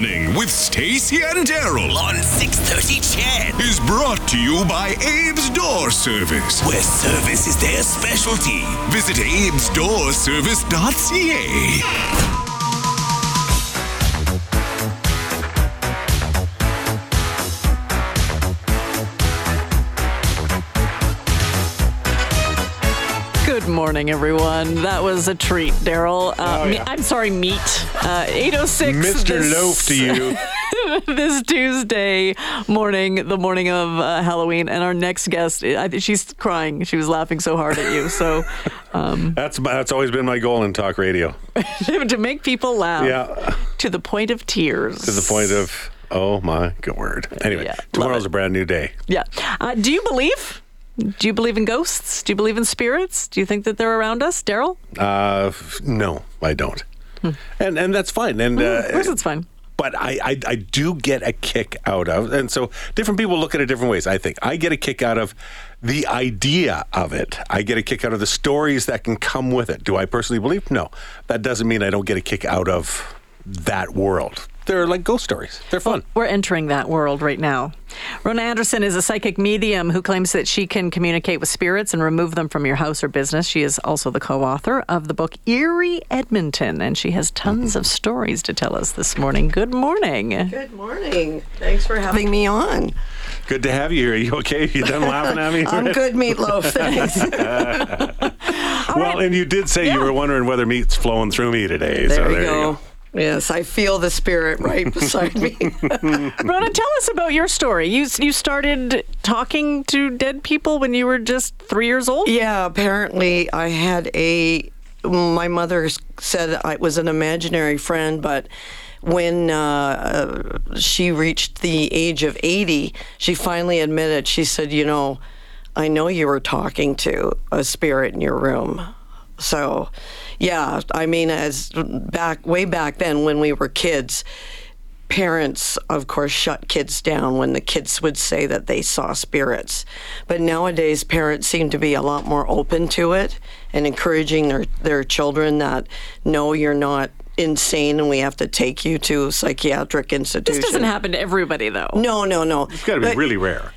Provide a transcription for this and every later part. Morning with Stacy and Daryl on 6:30 Chad is brought to you by Abe's Door Service, where service is their specialty. Visit abesdoorservice.ca. Good morning, everyone. That was a treat, Daryl. I'm sorry, meat. 8:06. Mr. Loaf to you. This Tuesday morning, the morning of Halloween, and our next guest, she's crying. She was laughing so hard at you. So that's always been my goal in talk radio, to make people laugh. Yeah. To the point of tears. To the point of oh my good word. Anyway, tomorrow's a brand new day. Yeah. Do you believe in ghosts? Do you believe in spirits? Do you think that they're around us, Daryl? No, I don't. And that's fine. And of course it's fine. But I do get a kick out of, and so different people look at it different ways, I think. I get a kick out of the idea of it. I get a kick out of the stories that can come with it. Do I personally believe? No. That doesn't mean I don't get a kick out of that world. They're like ghost stories. They're fun. We're entering that world right now. Rona Anderson is a psychic medium who claims that she can communicate with spirits and remove them from your house or business. She is also the co-author of the book Eerie Edmonton, and she has tons of stories to tell us this morning. Good morning. Good morning. Thanks for having me on. Good to have you here. Are you okay? You done laughing at me? I'm good, meatloaf. Thanks. Well, right. And you did say you were wondering whether meat's flowing through me today. There you go. Yes, I feel the spirit right beside me. Rona, tell us about your story. You started talking to dead people when you were just 3 years old? Yeah, apparently I had my mother said it was an imaginary friend, but when she reached the age of 80, she finally admitted, she said, I know you were talking to a spirit in your room. So, yeah, I mean, way back then when we were kids, parents, of course, shut kids down when the kids would say that they saw spirits. But nowadays, parents seem to be a lot more open to it and encouraging their children that, no, you're not insane and we have to take you to a psychiatric institution. This doesn't happen to everybody, though. No. It's got to be really rare.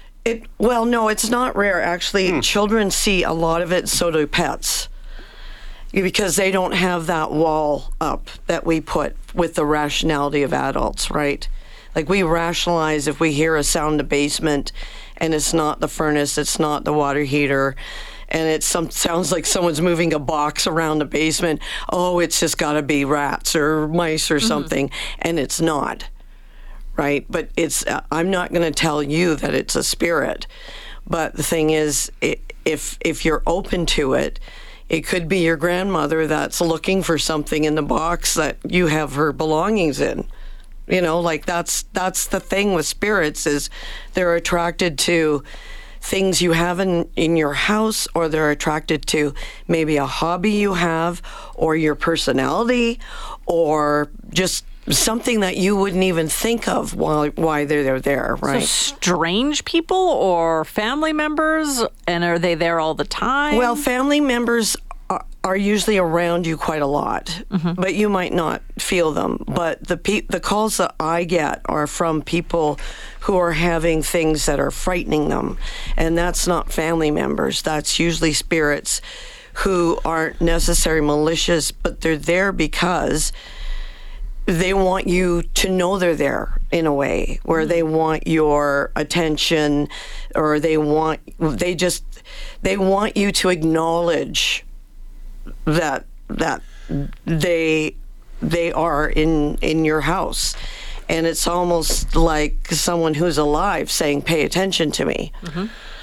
No, it's not rare. Actually, children see a lot of it, so do pets. Because they don't have that wall up that we put with the rationality of adults, right? Like we rationalize if we hear a sound in the basement and it's not the furnace, it's not the water heater, and it sounds like someone's moving a box around the basement. Oh, it's just got to be rats or mice or something, and it's not, right? But I'm not going to tell you that it's a spirit. But the thing is, if you're open to it, it could be your grandmother that's looking for something in the box that you have her belongings in. That's the thing with spirits is they're attracted to things you have in your house, or they're attracted to maybe a hobby you have or your personality or just something that you wouldn't even think of why they're there, right? So strange people or family members, and are they there all the time? Well, family members are usually around you quite a lot, but you might not feel them. But the calls that I get are from people who are having things that are frightening them, and that's not family members. That's usually spirits who aren't necessarily malicious, but they're there because they want you to know they're there in a way where they want your attention, or they want you to acknowledge that they are in your house. And it's almost like someone who's alive saying, pay attention to me.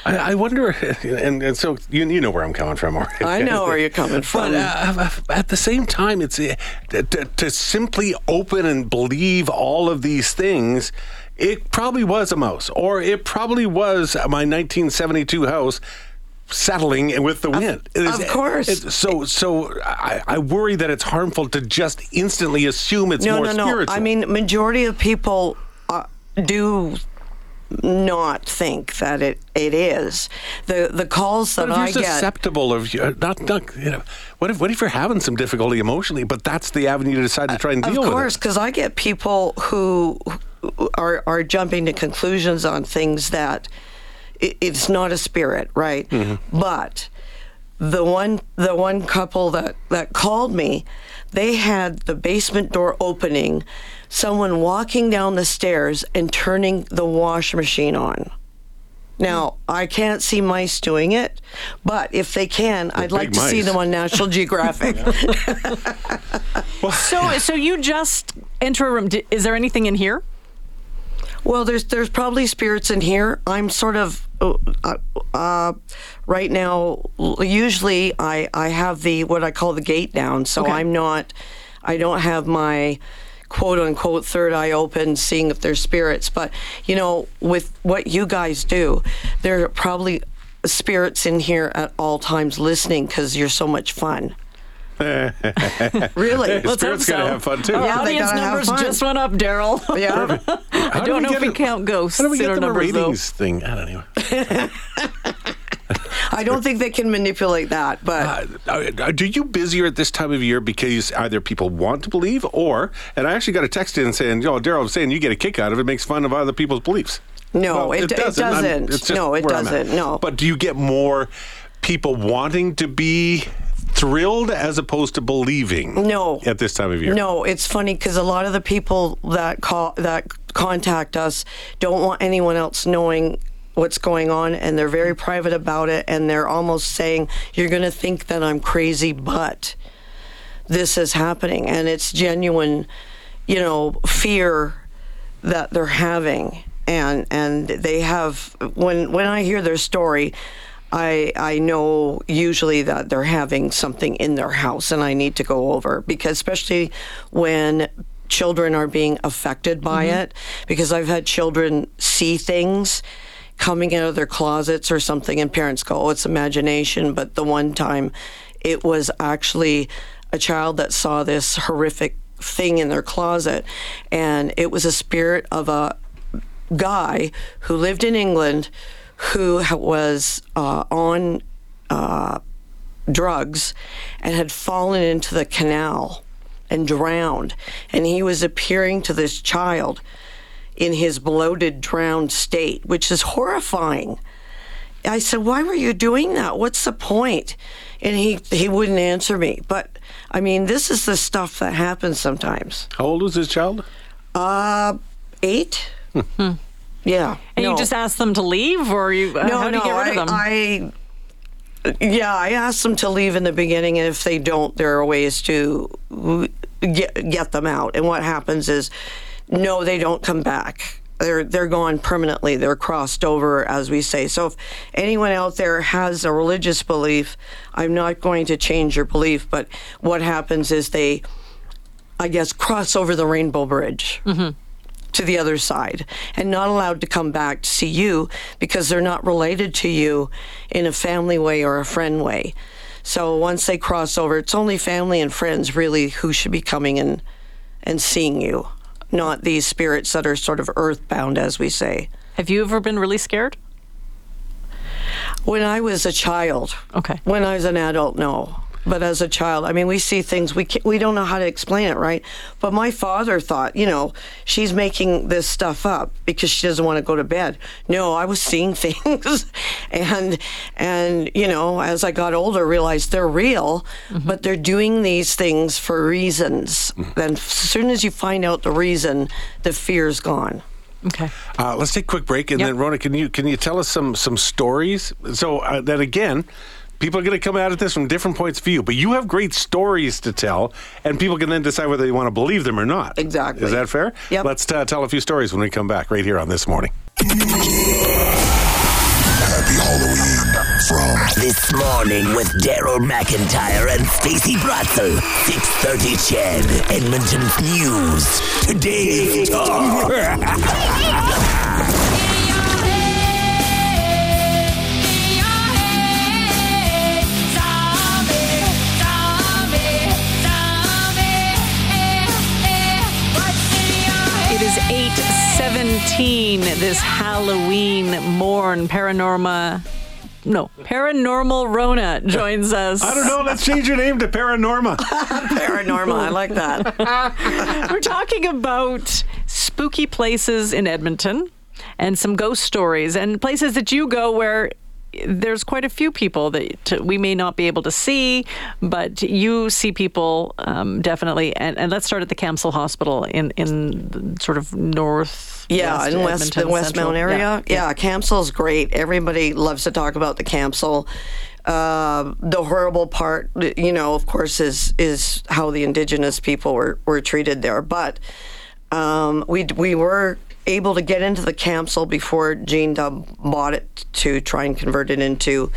I wonder, and so you know where I'm coming from already. I know where you're coming from. But at the same time, it's to simply open and believe all of these things. It probably was a mouse, or it probably was my 1972 house settling with the wind. Of course. So I worry that it's harmful to just instantly assume it's more spiritual. I mean, majority of people do not think that it is. The calls that I get... What if you're susceptible of... Not, you know, what if you're having some difficulty emotionally, but that's the avenue you decide to try and deal with it? Of course, because I get people who are jumping to conclusions on things that... It's not a spirit, right? Mm-hmm. But the one couple that called me, they had the basement door opening, someone walking down the stairs and turning the wash machine on. Now, I can't see mice doing it, but if they can, I'd like to see them on National Geographic. So you just enter a room. Is there anything in here? Well, there's probably spirits in here. I'm sort of right now. Usually, I have the what I call the gate down, so okay. I don't have my quote unquote third eye open, seeing if there's spirits. But you know, with what you guys do, there are probably spirits in here at all times, listening because you're so much fun. Really? Let's Spirit's so. Going to have fun, too. Our audience numbers just went up, Daryl. Yeah. I don't know if we count ghosts. How do we get the ratings thing? I don't know. I don't think they can manipulate that, but... Are you busier at this time of year because either people want to believe or... And I actually got a text in saying, "Yo, Daryl, I'm saying you get a kick out of it. It makes fun of other people's beliefs." No, well, it doesn't. No, it doesn't. No. But do you get more people wanting to be... thrilled as opposed to believing? No. At this time of year. No, it's funny because a lot of the people that contact us don't want anyone else knowing what's going on, and they're very private about it, and they're almost saying, "You're going to think that I'm crazy, but this is happening," and it's genuine, you know, fear that they're having, and they have. When I hear their story, I know usually that they're having something in their house and I need to go over, because especially when children are being affected by mm-hmm. it, because I've had children see things coming out of their closets or something, and parents go, "Oh, it's imagination." But the one time it was actually a child that saw this horrific thing in their closet, and it was a spirit of a guy who lived in England who was on drugs and had fallen into the canal and drowned. And he was appearing to this child in his bloated, drowned state, which is horrifying. I said, "Why were you doing that? What's the point?" And he wouldn't answer me. But, I mean, this is the stuff that happens sometimes. How old was this child? 8. Hmm. Yeah. And you just asked them to leave, or you? How do you get rid of them? I asked them to leave in the beginning, and if they don't, there are ways to get them out. And what happens is, no, they don't come back. They're gone permanently. They're crossed over, as we say. So if anyone out there has a religious belief, I'm not going to change your belief. But what happens is they, I guess, cross over the Rainbow Bridge. Mm-hmm. To the other side, and not allowed to come back to see you because they're not related to you in a family way or a friend way. So once they cross over, it's only family and friends really who should be coming and seeing you, not these spirits that are sort of earthbound, as we say. Have you ever been really scared? When I was a child. Okay. When I was an adult, no. But as a child, I mean, we see things, we don't know how to explain it, right? But my father thought, you know, she's making this stuff up because she doesn't want to go to bed. No, I was seeing things. and you know, as I got older, realized they're real, mm-hmm. but they're doing these things for reasons. Mm-hmm. Then as soon as you find out the reason, the fear's gone. Okay. Let's take a quick break, and then, Rona, can you tell us some stories? So then again... People are going to come at this from different points of view, but you have great stories to tell, and people can then decide whether they want to believe them or not. Exactly. Is that fair? Yep. Let's tell a few stories when we come back right here on This Morning. Happy Halloween from This Morning with Daryl McIntyre and Stacey Bratzel. 6:30 Chad, Edmonton's News. Today's Talk. It is 8:17 this Halloween morn. Paranormal Rona joins us. I don't know. Let's change your name to Paranorma. Paranorma. I like that. We're talking about spooky places in Edmonton and some ghost stories and places that you go where there's quite a few people that we may not be able to see, but you see people definitely. And let's start at the Camsell Hospital in sort of north. Yeah, in West Mount area. Yeah, Camsell's great. Everybody loves to talk about the Camsell. The horrible part, of course, is how the Indigenous people were treated there. But we were able to get into the Camsell before Gene Dubb bought it to try and convert it into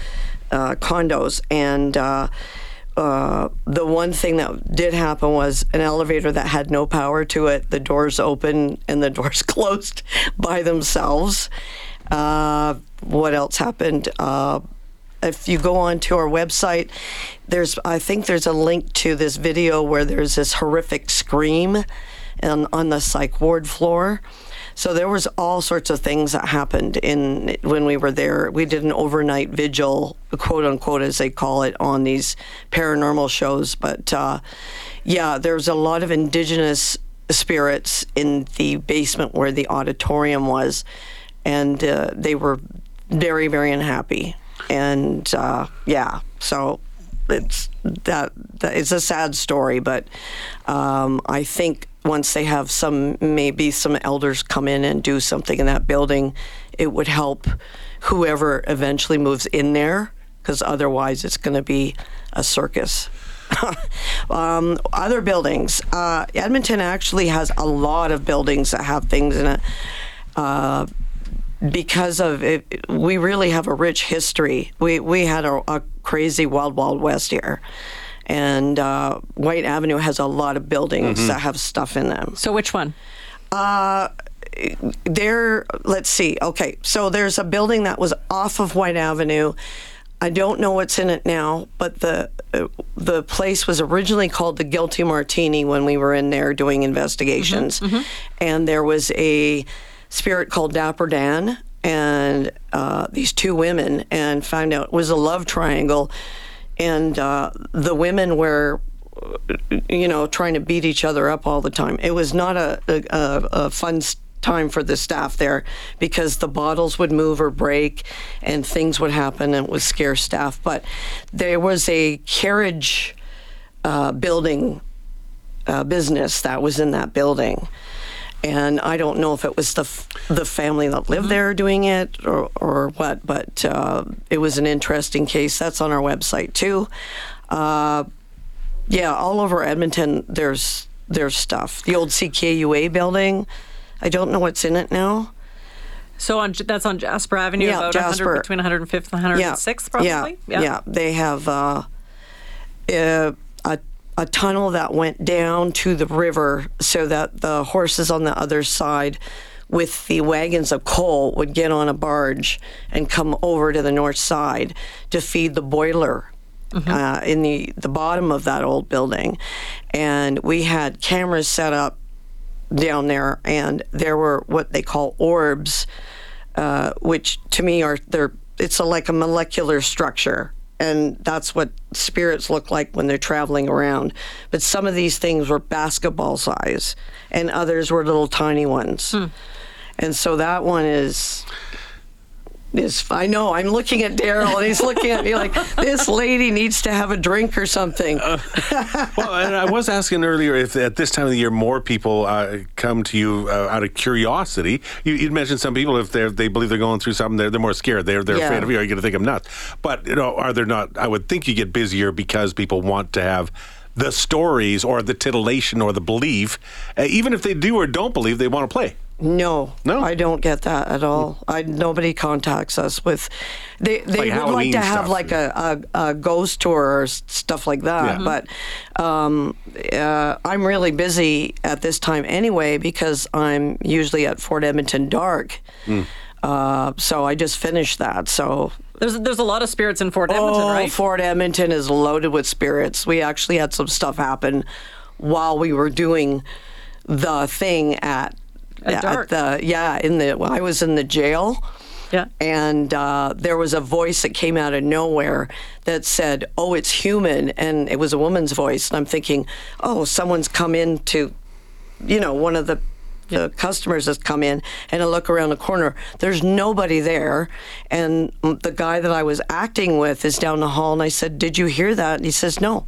condos. And the one thing that did happen was an elevator that had no power to it. The doors open and the doors closed by themselves. What else happened? If you go onto our website, there's a link to this video where there's this horrific scream on the psych ward floor. So there was all sorts of things that happened when we were there. We did an overnight vigil, quote unquote, as they call it, on these paranormal shows. But there's a lot of Indigenous spirits in the basement where the auditorium was, and they were very, very unhappy. And so it's that it's a sad story, but I think once they have maybe some elders come in and do something in that building, it would help whoever eventually moves in there, because otherwise it's going to be a circus. Other buildings. Edmonton actually has a lot of buildings that have things in it. Because of it, we really have a rich history. We had a crazy wild west here. And White Avenue has a lot of buildings that have stuff in them. So which one? Let's see. Okay, so there's a building that was off of White Avenue. I don't know what's in it now, but the place was originally called the Guilty Martini when we were in there doing investigations. And there was a spirit called Dapper Dan and these two women, and found out it was a love triangle. And the women were, trying to beat each other up all the time. It was not a fun time for the staff there, because the bottles would move or break and things would happen, and it would scare staff. But there was a carriage building business that was in that building. And I don't know if it was the family that lived there doing it or what, but it was an interesting case. That's on our website too. All over Edmonton, there's stuff. The old CKUA building, I don't know what's in it now. So that's on Jasper Avenue, about Jasper. 100, between 105th and 106th, probably? Yeah, they have a tunnel that went down to the river so that the horses on the other side with the wagons of coal would get on a barge and come over to the north side to feed the boiler in the bottom of that old building. And we had cameras set up down there, and there were what they call orbs, which to me it's like a molecular structure. And that's what spirits look like when they're traveling around. But some of these things were basketball size, and others were little tiny ones. And so that one is I know, I'm looking at Daryl, and he's looking at me like, this lady needs to have a drink or something. And I was asking earlier if at this time of the year more people come to you out of curiosity. You'd mentioned some people, if they believe they're going through something, they're more scared. They're afraid of you. Are you going to think I'm nuts? But, are there not? I would think you get busier because people want to have the stories or the titillation or the belief. Even if they do or don't believe, they want to play. No, I don't get that at all. Nobody contacts us with. They would like to have a ghost tour or stuff like that. Yeah. But I'm really busy at this time anyway, because I'm usually at Fort Edmonton Dark. So I just finished that. So there's a lot of spirits in Fort Edmonton, right? Fort Edmonton is loaded with spirits. We actually had some stuff happen while we were doing the thing at Dark. I was in the jail. Yeah. And there was a voice that came out of nowhere that said, "Oh, it's human," and it was a woman's voice. And I'm thinking, "Oh, someone's come in to, one of the customers has come in." And I look around the corner. There's nobody there, and the guy that I was acting with is down the hall. And I said, "Did you hear that?" And he says, "No,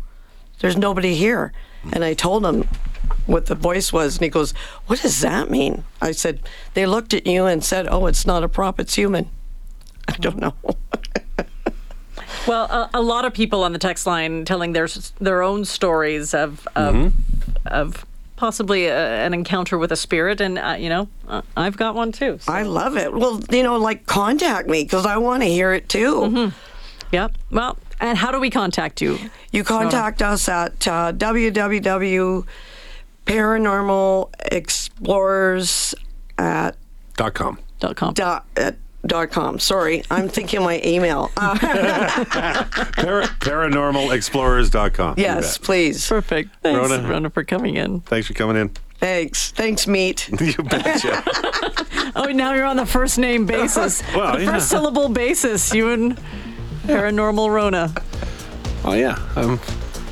there's nobody here." And I told him what the voice was, and he goes, "What does that mean?" I said, "They looked at you and said, 'Oh, it's not a prop, it's human.'" I don't know. Well, a lot of people on the text line telling their own stories of possibly an encounter with a spirit, and I've got one too. So. I love it. Well, contact me, because I want to hear it too. Mm-hmm. Yep. Well, and how do we contact you? You contact us at www.paranormalexplorers.com. .com. Sorry, I'm thinking my email. Paranormalexplorers.com. Yes, please. Perfect. Thanks, Rona, for coming in. Thanks for coming in. Thanks. Thanks, meat. You betcha. Oh, now you're on the first name basis. First syllable basis. You and Paranormal Rona. Oh, yeah.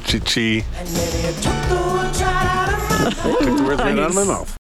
Chi-chi. Took the words right out of my mouth.